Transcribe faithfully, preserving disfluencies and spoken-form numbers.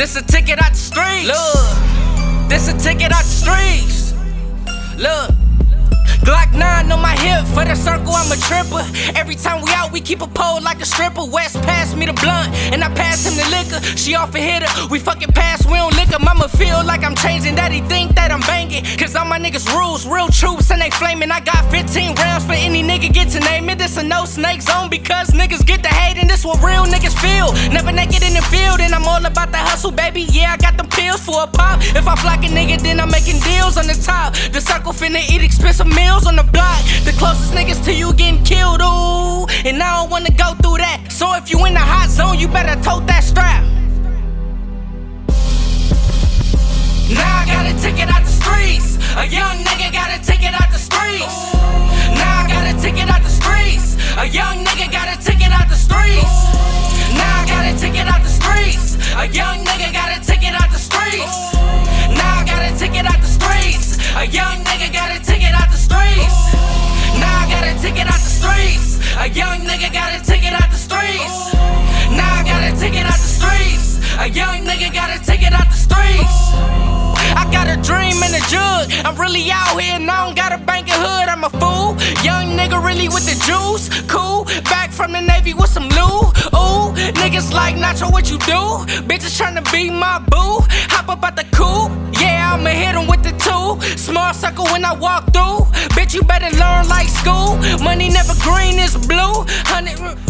This a ticket out the streets. Look, this a ticket out the streets. Look, Glock nine on my hip, for the circle I'm a tripper. Every time we out, we keep a pole like a stripper. West pass me the blunt, and I pass him the liquor. She off and hit her, we fucking pass, we don't lick her. Mama feel like I'm changing, daddy think that I'm banging. Cause all my niggas rules, real troops, and they flaming. I got fifteen rounds for any nigga get to name it. This a no snake zone, because niggas get the hate, and this what real niggas feel. Never naked in the field, and I'm all about the hustle, baby. Yeah, I got them pills for a pop. If I flock a nigga, then I'm making deals on the top. The circle finna eat expensive meals on the block. The closest niggas to you getting killed, ooh, and I don't wanna go through that. So if you in the hot zone, you better tote that strap. Now I got a ticket out the streets. A young nigga got a ticket out the streets. Now I got a ticket out the streets. A young nigga got a ticket out the streets. Now I got a ticket out the streets. A young nigga got a ticket out the streets. Now I got a ticket out the streets. A young nigga got a ticket out the streets. Now I got a ticket out the streets. A young nigga got a ticket out the streets. Now I got a ticket out the streets. A young nigga got a ticket out the streets. I got a dream and a jug. I'm really out here and I don't got a banking hood. I'm a fool. Young nigga really with the juice. Cool. Back from the Navy with some lube. Ooh. Niggas like Nacho, what you do? Bitches tryna be my boo. Hop up out the coupe. Yeah, I'ma hit him with the two. Small circle when I walk through. Bitch, you better learn like school. Money never green, it's blue. Hundred.